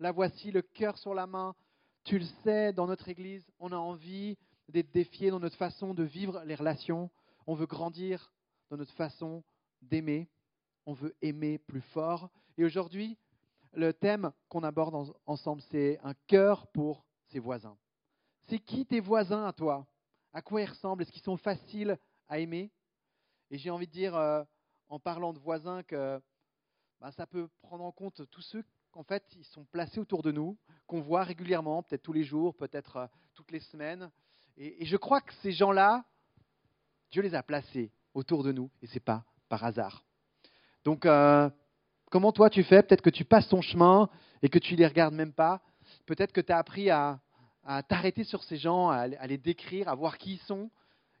La voici, le cœur sur la main. Tu le sais, dans notre Église, on a envie d'être défiés dans notre façon de vivre les relations. On veut grandir dans notre façon d'aimer. On veut aimer plus fort. Et aujourd'hui, le thème qu'on aborde ensemble, c'est un cœur pour ses voisins. C'est qui tes voisins à toi? À quoi ils ressemblent? Est-ce qu'ils sont faciles à aimer? Et j'ai envie de dire, en parlant de voisins, que ça peut prendre en compte tous ceux qu'en fait, ils sont placés autour de nous, qu'on voit régulièrement, peut-être tous les jours, peut-être toutes les semaines. Et je crois que ces gens-là, Dieu les a placés autour de nous, et ce n'est pas par hasard. Donc, comment toi tu fais? Peut-être que tu passes ton chemin et que tu ne les regardes même pas. Peut-être que tu as appris à t'arrêter sur ces gens, à les décrire, à voir qui ils sont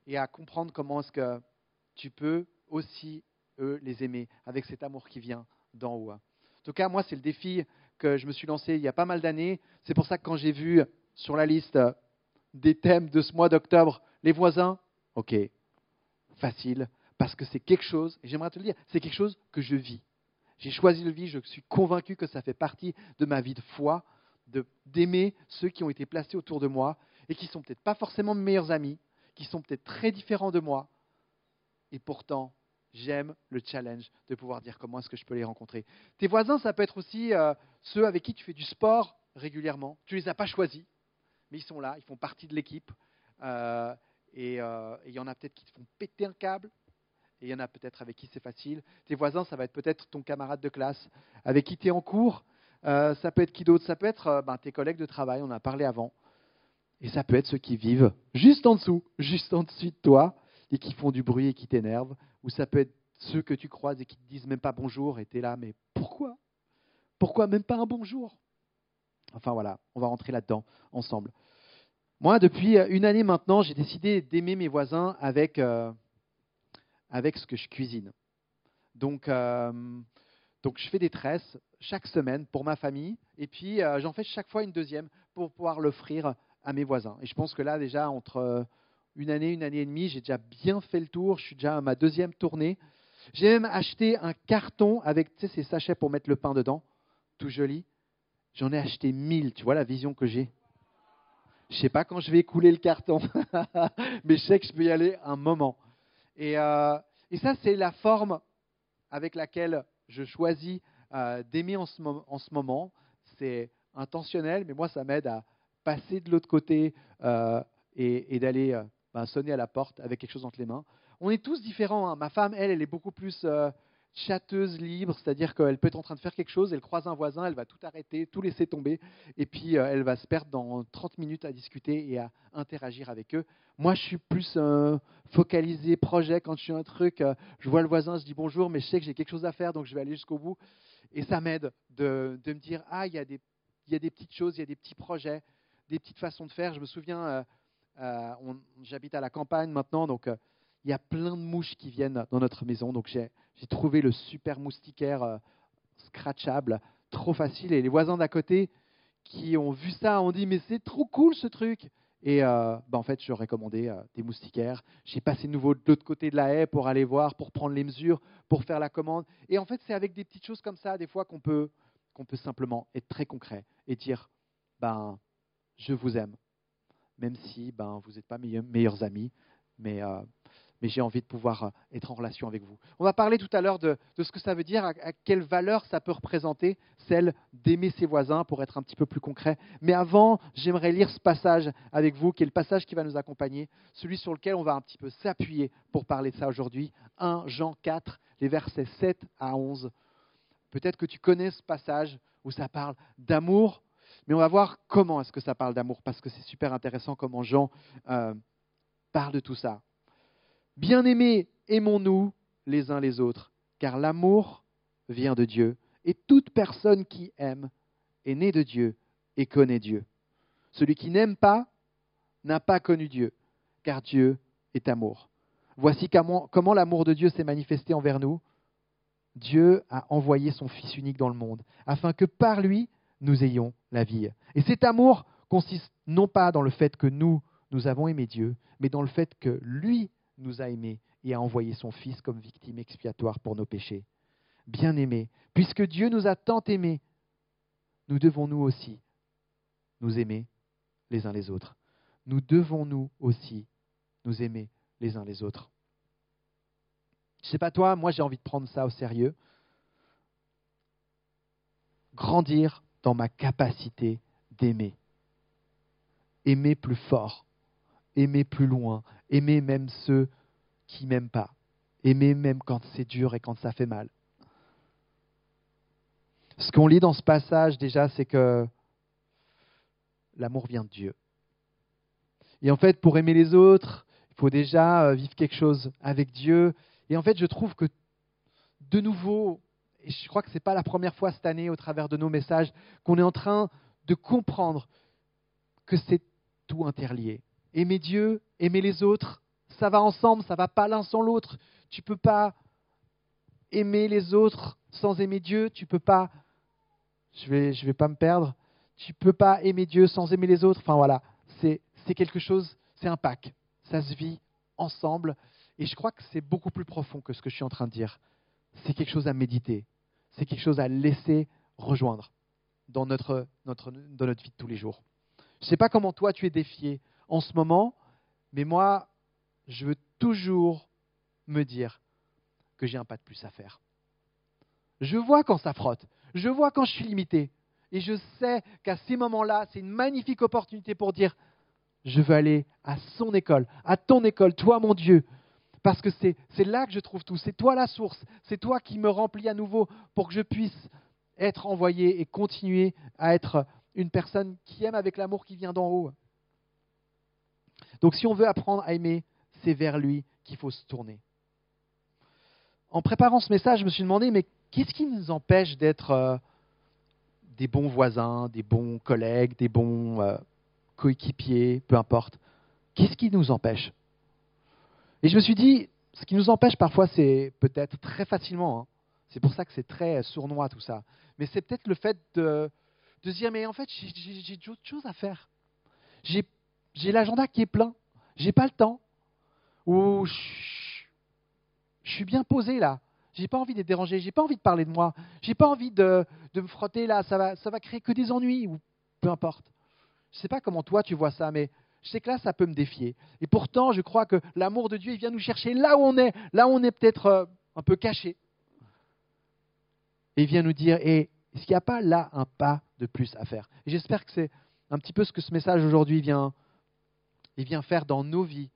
et à comprendre comment est-ce que tu peux aussi, eux, les aimer avec cet amour qui vient d'en haut. En tout cas, moi, c'est le défi que je me suis lancé il y a pas mal d'années. C'est pour ça que quand j'ai vu sur la liste des thèmes de ce mois d'octobre, les voisins, ok, facile, parce que c'est quelque chose, et j'aimerais te le dire, c'est quelque chose que je vis. J'ai choisi de le vivre, je suis convaincu que ça fait partie de ma vie de foi, d'aimer ceux qui ont été placés autour de moi et qui ne sont peut-être pas forcément mes meilleurs amis, qui sont peut-être très différents de moi. Et pourtant, j'aime le challenge de pouvoir dire comment est-ce que je peux les rencontrer. Tes voisins, ça peut être aussi ceux avec qui tu fais du sport régulièrement. Tu ne les as pas choisis, mais ils sont là, ils font partie de l'équipe. Et il y en a peut-être qui te font péter un câble. Et il y en a peut-être avec qui c'est facile. Tes voisins, ça va être peut-être ton camarade de classe avec qui tu es en cours. Ça peut être qui d'autre? Ça peut être tes collègues de travail, on en a parlé avant. Et ça peut être ceux qui vivent juste en dessous de toi, et qui font du bruit et qui t'énervent. Ou ça peut être ceux que tu croises et qui te disent même pas bonjour et tu es là, mais pourquoi? Pourquoi même pas un bonjour? Enfin voilà, on va rentrer là-dedans ensemble. Moi, depuis une année maintenant, j'ai décidé d'aimer mes voisins avec ce que je cuisine. Donc, je fais des tresses chaque semaine pour ma famille et puis j'en fais chaque fois une deuxième pour pouvoir l'offrir à mes voisins. Et je pense que là, déjà, entre une année et demie, j'ai déjà bien fait le tour. Je suis déjà à ma deuxième tournée. J'ai même acheté un carton avec ces sachets pour mettre le pain dedans, tout joli. J'en ai acheté 1000, tu vois la vision que j'ai. Je ne sais pas quand je vais écouler le carton, mais je sais que je peux y aller un moment. Et ça, c'est la forme avec laquelle je choisis d'aimer en ce moment. C'est intentionnel, mais moi, ça m'aide à passer de l'autre côté et d'aller sonner à la porte avec quelque chose entre les mains. On est tous différents. Ma femme, elle est beaucoup plus chatteuse, libre, c'est-à-dire qu'elle peut être en train de faire quelque chose, elle croise un voisin, elle va tout arrêter, tout laisser tomber, et puis elle va se perdre dans 30 minutes à discuter et à interagir avec eux. Moi, je suis plus focalisé projet. Quand je suis un truc, je vois le voisin, je dis bonjour, mais je sais que j'ai quelque chose à faire, donc je vais aller jusqu'au bout. Et ça m'aide de me dire, il y a des petites choses, il y a des petits projets, des petites façons de faire. Je me souviens, j'habite à la campagne maintenant, donc il y a plein de mouches qui viennent dans notre maison. Donc j'ai trouvé le super moustiquaire scratchable, trop facile. Et les voisins d'à côté qui ont vu ça ont dit « mais c'est trop cool ce truc !» Et en fait, je recommandais des moustiquaires. J'ai passé de nouveau de l'autre côté de la haie pour aller voir, pour prendre les mesures, pour faire la commande. Et en fait, c'est avec des petites choses comme ça, des fois, qu'on peut simplement être très concret et dire « je vous aime ». Même si vous n'êtes pas meilleurs amis, mais j'ai envie de pouvoir être en relation avec vous. On va parler tout à l'heure de ce que ça veut dire, à quelle valeur ça peut représenter, celle d'aimer ses voisins, pour être un petit peu plus concret. Mais avant, j'aimerais lire ce passage avec vous, qui est le passage qui va nous accompagner, celui sur lequel on va un petit peu s'appuyer pour parler de ça aujourd'hui. 1 Jean 4, les versets 7 à 11. Peut-être que tu connais ce passage où ça parle d'amour, mais on va voir comment est-ce que ça parle d'amour, parce que c'est super intéressant comment Jean parle de tout ça. « Bien-aimés, aimons-nous les uns les autres, car l'amour vient de Dieu, et toute personne qui aime est née de Dieu et connaît Dieu. Celui qui n'aime pas n'a pas connu Dieu, car Dieu est amour. Voici comment l'amour de Dieu s'est manifesté envers nous. Dieu a envoyé son Fils unique dans le monde, afin que par lui, nous ayons la vie. Et cet amour consiste non pas dans le fait que nous avons aimé Dieu, mais dans le fait que lui nous a aimés et a envoyé son Fils comme victime expiatoire pour nos péchés. bien-aimés, puisque Dieu nous a tant aimés, nous devons nous aussi nous aimer les uns les autres. Nous devons nous aussi nous aimer les uns les autres. Je ne sais pas toi, moi j'ai envie de prendre ça au sérieux. Grandir dans ma capacité d'aimer. Aimer plus fort, aimer plus loin, aimer même ceux qui ne m'aiment pas, aimer même quand c'est dur et quand ça fait mal. Ce qu'on lit dans ce passage déjà, c'est que l'amour vient de Dieu. Et en fait, pour aimer les autres, il faut déjà vivre quelque chose avec Dieu. Et en fait, je trouve que de nouveau, et je crois que ce n'est pas la première fois cette année au travers de nos messages, qu'on est en train de comprendre que c'est tout interlié. Aimer Dieu, aimer les autres, ça va ensemble, ça ne va pas l'un sans l'autre. Tu ne peux pas aimer les autres sans aimer Dieu, tu ne peux pas, je vais pas me perdre, tu ne peux pas aimer Dieu sans aimer les autres. Enfin voilà, c'est quelque chose, c'est un pack, ça se vit ensemble. Et je crois que c'est beaucoup plus profond que ce que je suis en train de dire. C'est quelque chose à méditer, c'est quelque chose à laisser rejoindre dans notre vie de tous les jours. Je ne sais pas comment toi tu es défié en ce moment, mais moi, je veux toujours me dire que j'ai un pas de plus à faire. Je vois quand ça frotte, je vois quand je suis limité. Et je sais qu'à ces moments-là, c'est une magnifique opportunité pour dire « Je veux aller à son école, à ton école, toi mon Dieu ». Parce que c'est là que je trouve tout, c'est toi la source, c'est toi qui me remplis à nouveau pour que je puisse être envoyé et continuer à être une personne qui aime avec l'amour qui vient d'en haut. Donc si on veut apprendre à aimer, c'est vers lui qu'il faut se tourner. En préparant ce message, je me suis demandé, mais qu'est-ce qui nous empêche d'être des bons voisins, des bons collègues, des bons coéquipiers, peu importe. Qu'est-ce qui nous empêche ? Et je me suis dit, ce qui nous empêche parfois, c'est peut-être très facilement, c'est pour ça que c'est très sournois tout ça, mais c'est peut-être le fait de se dire, mais en fait, j'ai d'autres choses à faire. J'ai l'agenda qui est plein, j'ai pas le temps, ou je suis bien posé là, j'ai pas envie d'être dérangé, j'ai pas envie de parler de moi, j'ai pas envie de me frotter là, ça va créer que des ennuis, ou peu importe. Je sais pas comment toi tu vois ça, mais je sais que là, ça peut me défier. Et pourtant, je crois que l'amour de Dieu, il vient nous chercher là où on est peut-être un peu caché. Et il vient nous dire, est-ce qu'il n'y a pas là un pas de plus à faire ? Et j'espère que c'est un petit peu ce que ce message aujourd'hui vient faire dans nos vies.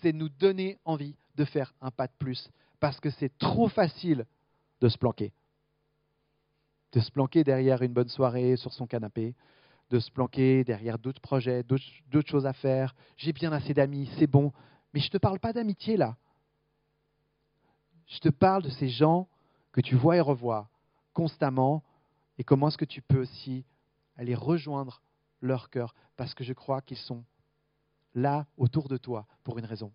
C'est nous donner envie de faire un pas de plus. Parce que c'est trop facile de se planquer. De se planquer derrière une bonne soirée, sur son canapé. De se planquer derrière d'autres projets, d'autres choses à faire. J'ai bien assez d'amis, c'est bon. Mais je ne te parle pas d'amitié, là. Je te parle de ces gens que tu vois et revois constamment et comment est-ce que tu peux aussi aller rejoindre leur cœur parce que je crois qu'ils sont là, autour de toi, pour une raison.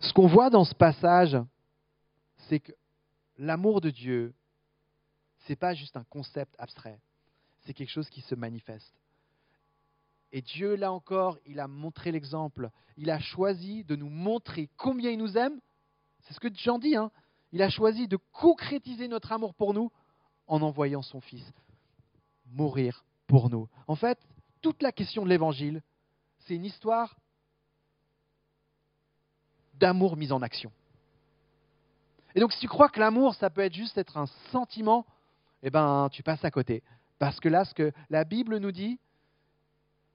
Ce qu'on voit dans ce passage, c'est que l'amour de Dieu, ce n'est pas juste un concept abstrait, c'est quelque chose qui se manifeste. Et Dieu, là encore, il a montré l'exemple. Il a choisi de nous montrer combien il nous aime. C'est ce que Jean dit. Il a choisi de concrétiser notre amour pour nous en envoyant son Fils mourir pour nous. En fait, toute la question de l'Évangile, c'est une histoire d'amour mis en action. Et donc, si tu crois que l'amour, ça peut être juste être un sentiment, tu passes à côté. Parce que là, ce que la Bible nous dit,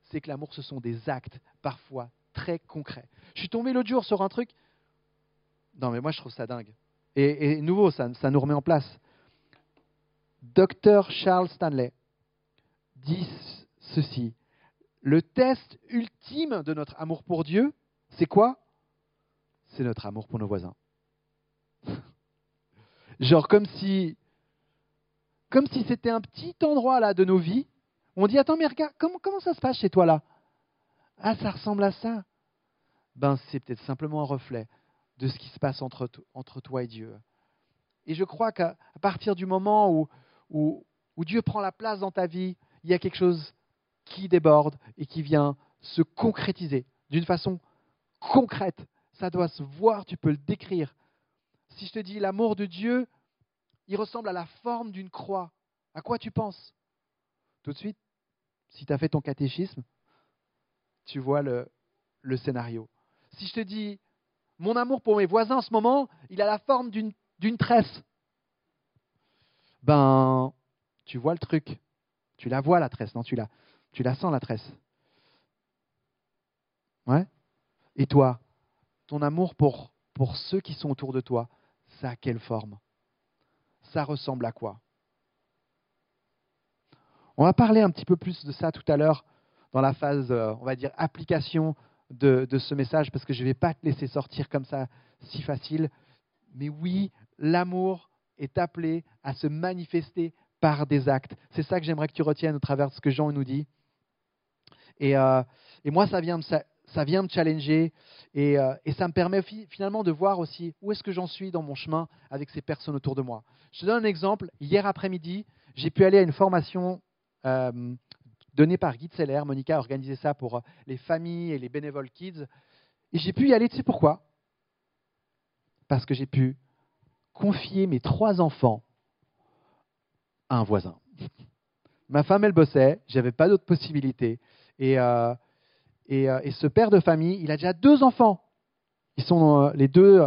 c'est que l'amour, ce sont des actes, parfois très concrets. Je suis tombé l'autre jour sur un truc. Non, mais moi, je trouve ça dingue. Et nouveau, ça nous remet en place. Docteur Charles Stanley dit ceci. Le test ultime de notre amour pour Dieu, c'est quoi ? C'est notre amour pour nos voisins. Genre comme si c'était un petit endroit là de nos vies, on dit attends mais regarde, comment ça se passe chez toi là ? Ah ça ressemble à ça. C'est peut-être simplement un reflet de ce qui se passe entre toi et Dieu. Et je crois qu'à partir du moment où Dieu prend la place dans ta vie, il y a quelque chose qui déborde et qui vient se concrétiser d'une façon concrète. ça doit se voir, tu peux le décrire. Si je te dis l'amour de Dieu, il ressemble à la forme d'une croix. À quoi tu penses? Tout de suite, si tu as fait ton catéchisme, tu vois le scénario. Si je te dis mon amour pour mes voisins en ce moment, il a la forme d'une tresse. Ben, tu vois le truc. Tu la vois la tresse, non, tu la sens la tresse. Ouais. Et toi, ton amour pour ceux qui sont autour de toi, ça a quelle forme? Ça ressemble à quoi? On va parler un petit peu plus de ça tout à l'heure dans la phase, on va dire, application de ce message, parce que je ne vais pas te laisser sortir comme ça si facile. Mais oui, l'amour est appelé à se manifester par des actes. C'est ça que j'aimerais que tu retiennes au travers de ce que Jean nous dit. Et moi, ça vient me challenger et ça me permet finalement de voir aussi où est-ce que j'en suis dans mon chemin avec ces personnes autour de moi. Je te donne un exemple. Hier après-midi, j'ai pu aller à une formation donnée par Guy Tseller. Monica a organisé ça pour les familles et les bénévoles kids. Et j'ai pu y aller, tu sais pourquoi? Parce que j'ai pu confier mes 3 enfants à un voisin. Ma femme, elle bossait, je n'avais pas d'autre possibilité. Et ce père de famille, il a déjà 2 enfants. Ils sont ces 2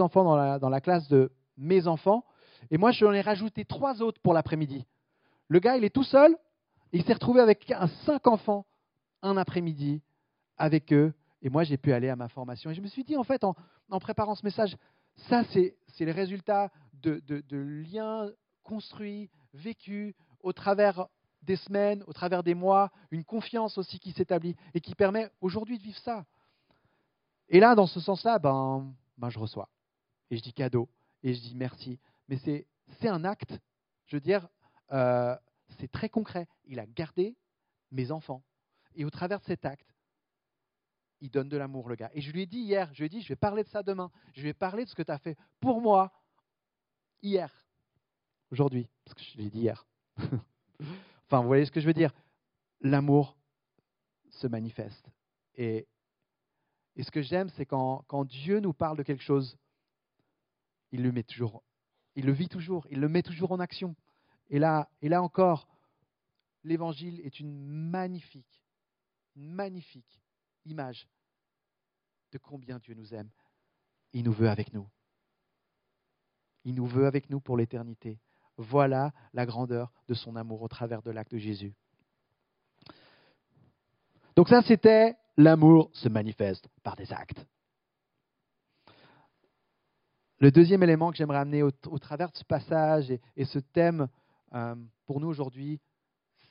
enfants dans la classe de mes enfants. Et moi, je leur ai rajouté 3 autres pour l'après-midi. Le gars, il est tout seul. Et il s'est retrouvé avec 5 enfants un après-midi avec eux. Et moi, j'ai pu aller à ma formation. Et je me suis dit, en fait, en préparant ce message, ça, c'est le résultat de liens construits, vécus au travers des semaines, au travers des mois, une confiance aussi qui s'établit et qui permet aujourd'hui de vivre ça. Et là, dans ce sens-là, ben je reçois. Et je dis cadeau, et je dis merci. Mais c'est un acte, je veux dire, c'est très concret. Il a gardé mes enfants. Et au travers de cet acte, il donne de l'amour, le gars. Et je lui ai dit hier, je lui ai dit, je vais parler de ça demain. Je vais parler de ce que tu as fait pour moi hier, aujourd'hui, parce que je l'ai dit hier. Enfin, vous voyez ce que je veux dire? L'amour se manifeste. Et ce que j'aime, c'est quand Dieu nous parle de quelque chose, il le vit toujours, il le met toujours en action. Et là encore, l'Évangile est une magnifique image de combien Dieu nous aime. Il nous veut avec nous. Il nous veut avec nous pour l'éternité. Voilà la grandeur de son amour au travers de l'acte de Jésus. Donc ça, c'était l'amour se manifeste par des actes. Le deuxième élément que j'aimerais amener au travers de ce passage et ce thème pour nous aujourd'hui,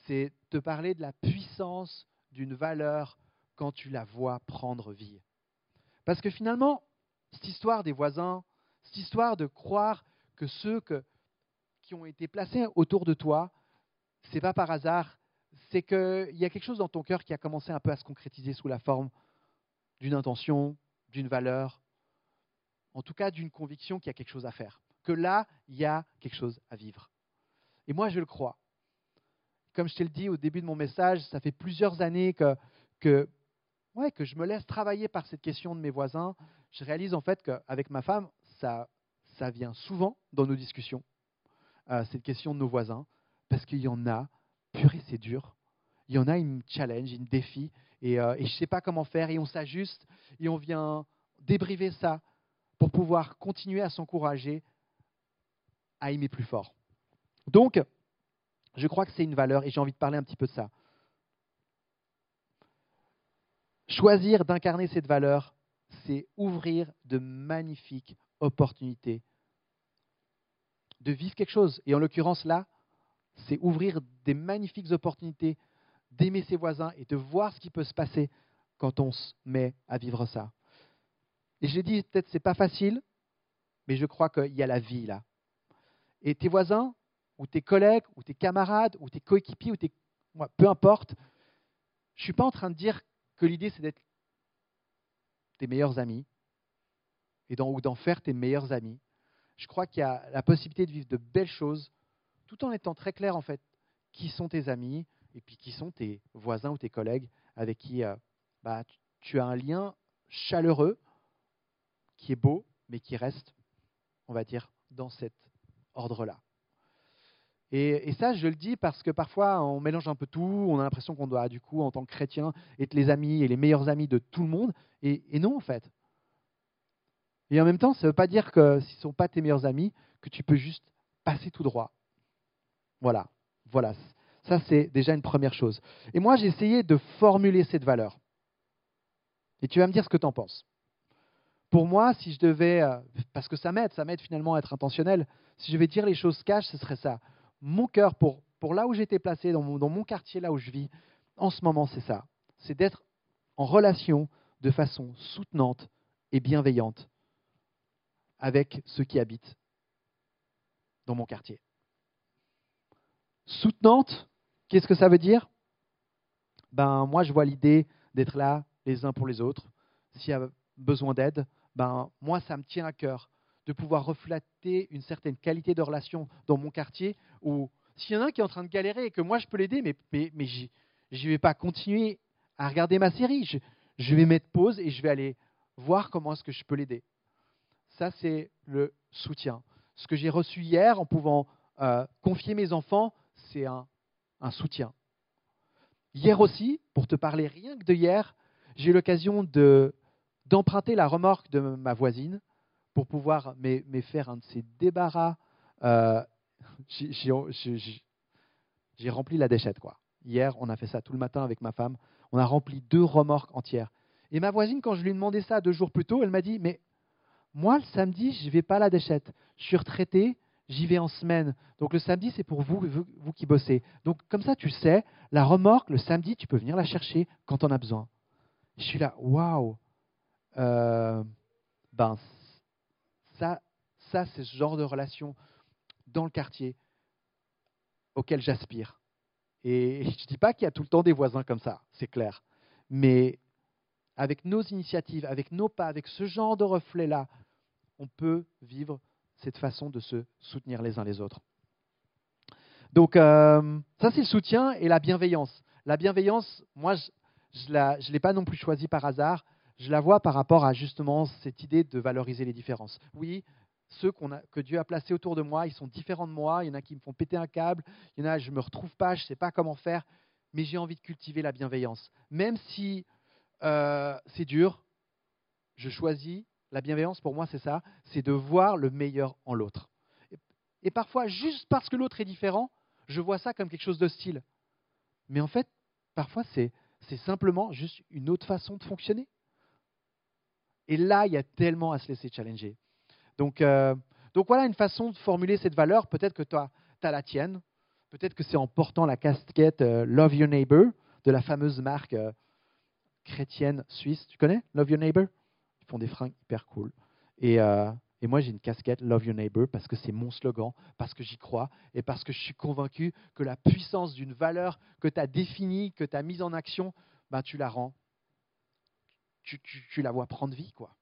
c'est de parler de la puissance d'une valeur quand tu la vois prendre vie. Parce que finalement, cette histoire des voisins, cette histoire de croire que ceux qui ont été placés autour de toi, ce n'est pas par hasard, c'est qu'il y a quelque chose dans ton cœur qui a commencé un peu à se concrétiser sous la forme d'une intention, d'une valeur, en tout cas d'une conviction qu'il y a quelque chose à faire, que là, il y a quelque chose à vivre. Et moi, je le crois. Comme je te le dis au début de mon message, ça fait plusieurs années que je me laisse travailler par cette question de mes voisins. Je réalise en fait qu'avec ma femme, ça vient souvent dans nos discussions. Cette question de nos voisins, parce qu'il y en a, purée, c'est dur. Il y en a, ils me challenge, ils me défient, et je ne sais pas comment faire, et on s'ajuste, et on vient débriefer ça pour pouvoir continuer à s'encourager, à aimer plus fort. Donc, je crois que c'est une valeur, et j'ai envie de parler un petit peu de ça. Choisir d'incarner cette valeur, c'est ouvrir de magnifiques opportunités de vivre quelque chose. Et en l'occurrence, là, c'est ouvrir des magnifiques opportunités d'aimer ses voisins et de voir ce qui peut se passer quand on se met à vivre ça. Et je l'ai dit, peut-être c'est pas facile, mais je crois qu'il y a la vie là. Et tes voisins, ou tes collègues, ou tes camarades, ou tes coéquipiers, peu importe, je ne suis pas en train de dire que l'idée c'est d'être tes meilleurs amis, ou d'en faire tes meilleurs amis. Je crois qu'il y a la possibilité de vivre de belles choses, tout en étant très clair en fait, qui sont tes amis et puis qui sont tes voisins ou tes collègues avec qui tu as un lien chaleureux, qui est beau, mais qui reste, on va dire, dans cet ordre-là. Et ça, je le dis parce que parfois, on mélange un peu tout, on a l'impression qu'on doit, du coup, en tant que chrétien, être les amis et les meilleurs amis de tout le monde. Et non, en fait. Et en même temps, ça ne veut pas dire que s'ils ne sont pas tes meilleurs amis, que tu peux juste passer tout droit. Voilà. Ça, c'est déjà une première chose. Et moi, j'ai essayé de formuler cette valeur. Et tu vas me dire ce que tu en penses. Pour moi, si je devais, parce que ça m'aide finalement à être intentionnel, si je vais dire les choses cash, ce serait ça. Mon cœur, pour là où j'étais placé, dans mon quartier, là où je vis, en ce moment, c'est ça. C'est d'être en relation de façon soutenante et bienveillante avec ceux qui habitent dans mon quartier. Soutenante, qu'est-ce que ça veut dire ? Moi, je vois l'idée d'être là les uns pour les autres. S'il y a besoin d'aide, moi, ça me tient à cœur de pouvoir refléter une certaine qualité de relation dans mon quartier où s'il y en a un qui est en train de galérer et que moi, je peux l'aider, mais je ne vais pas continuer à regarder ma série. Je vais mettre pause et je vais aller voir comment est-ce que je peux l'aider. Ça, c'est le soutien. Ce que j'ai reçu hier en pouvant confier mes enfants, c'est un soutien. Hier aussi, pour te parler rien que de hier, j'ai eu l'occasion d'emprunter la remorque de ma voisine pour pouvoir faire un de ces débarras. J'ai rempli la déchette, quoi. Hier, on a fait ça tout le matin avec ma femme. On a rempli 2 remorques entières. Et ma voisine, quand je lui ai demandé ça 2 jours plus tôt, elle m'a dit « Mais moi, le samedi, je ne vais pas à la déchette. Je suis retraitée, j'y vais en semaine. Donc le samedi, c'est pour vous qui bossez. Donc comme ça, tu sais, la remorque, le samedi, tu peux venir la chercher quand on a besoin. » Je suis là, waouh. Ça, c'est ce genre de relation dans le quartier auquel j'aspire. Et je ne dis pas qu'il y a tout le temps des voisins comme ça, c'est clair. Mais avec nos initiatives, avec nos pas, avec ce genre de reflet-là, on peut vivre cette façon de se soutenir les uns les autres. Donc, ça, c'est le soutien et la bienveillance. La bienveillance, moi, je ne l'ai pas non plus choisie par hasard. Je la vois par rapport à justement cette idée de valoriser les différences. Oui, ceux que Dieu a placés autour de moi, ils sont différents de moi. Il y en a qui me font péter un câble. Il y en a, je ne me retrouve pas, je ne sais pas comment faire. Mais j'ai envie de cultiver la bienveillance. Même si c'est dur, je choisis. La bienveillance, pour moi, c'est ça. C'est de voir le meilleur en l'autre. Et parfois, juste parce que l'autre est différent, je vois ça comme quelque chose d'hostile. Mais en fait, parfois, c'est simplement juste une autre façon de fonctionner. Et là, il y a tellement à se laisser challenger. Donc voilà une façon de formuler cette valeur. Peut-être que toi, tu as la tienne. Peut-être que c'est en portant la casquette Love Your Neighbor de la fameuse marque chrétienne suisse. Tu connais Love Your Neighbor ? Ils font des fringues hyper cool. Et moi, j'ai une casquette Love Your Neighbor parce que c'est mon slogan, parce que j'y crois et parce que je suis convaincu que la puissance d'une valeur que tu as définie, que tu as mise en action, tu la rends. Tu la vois prendre vie, quoi.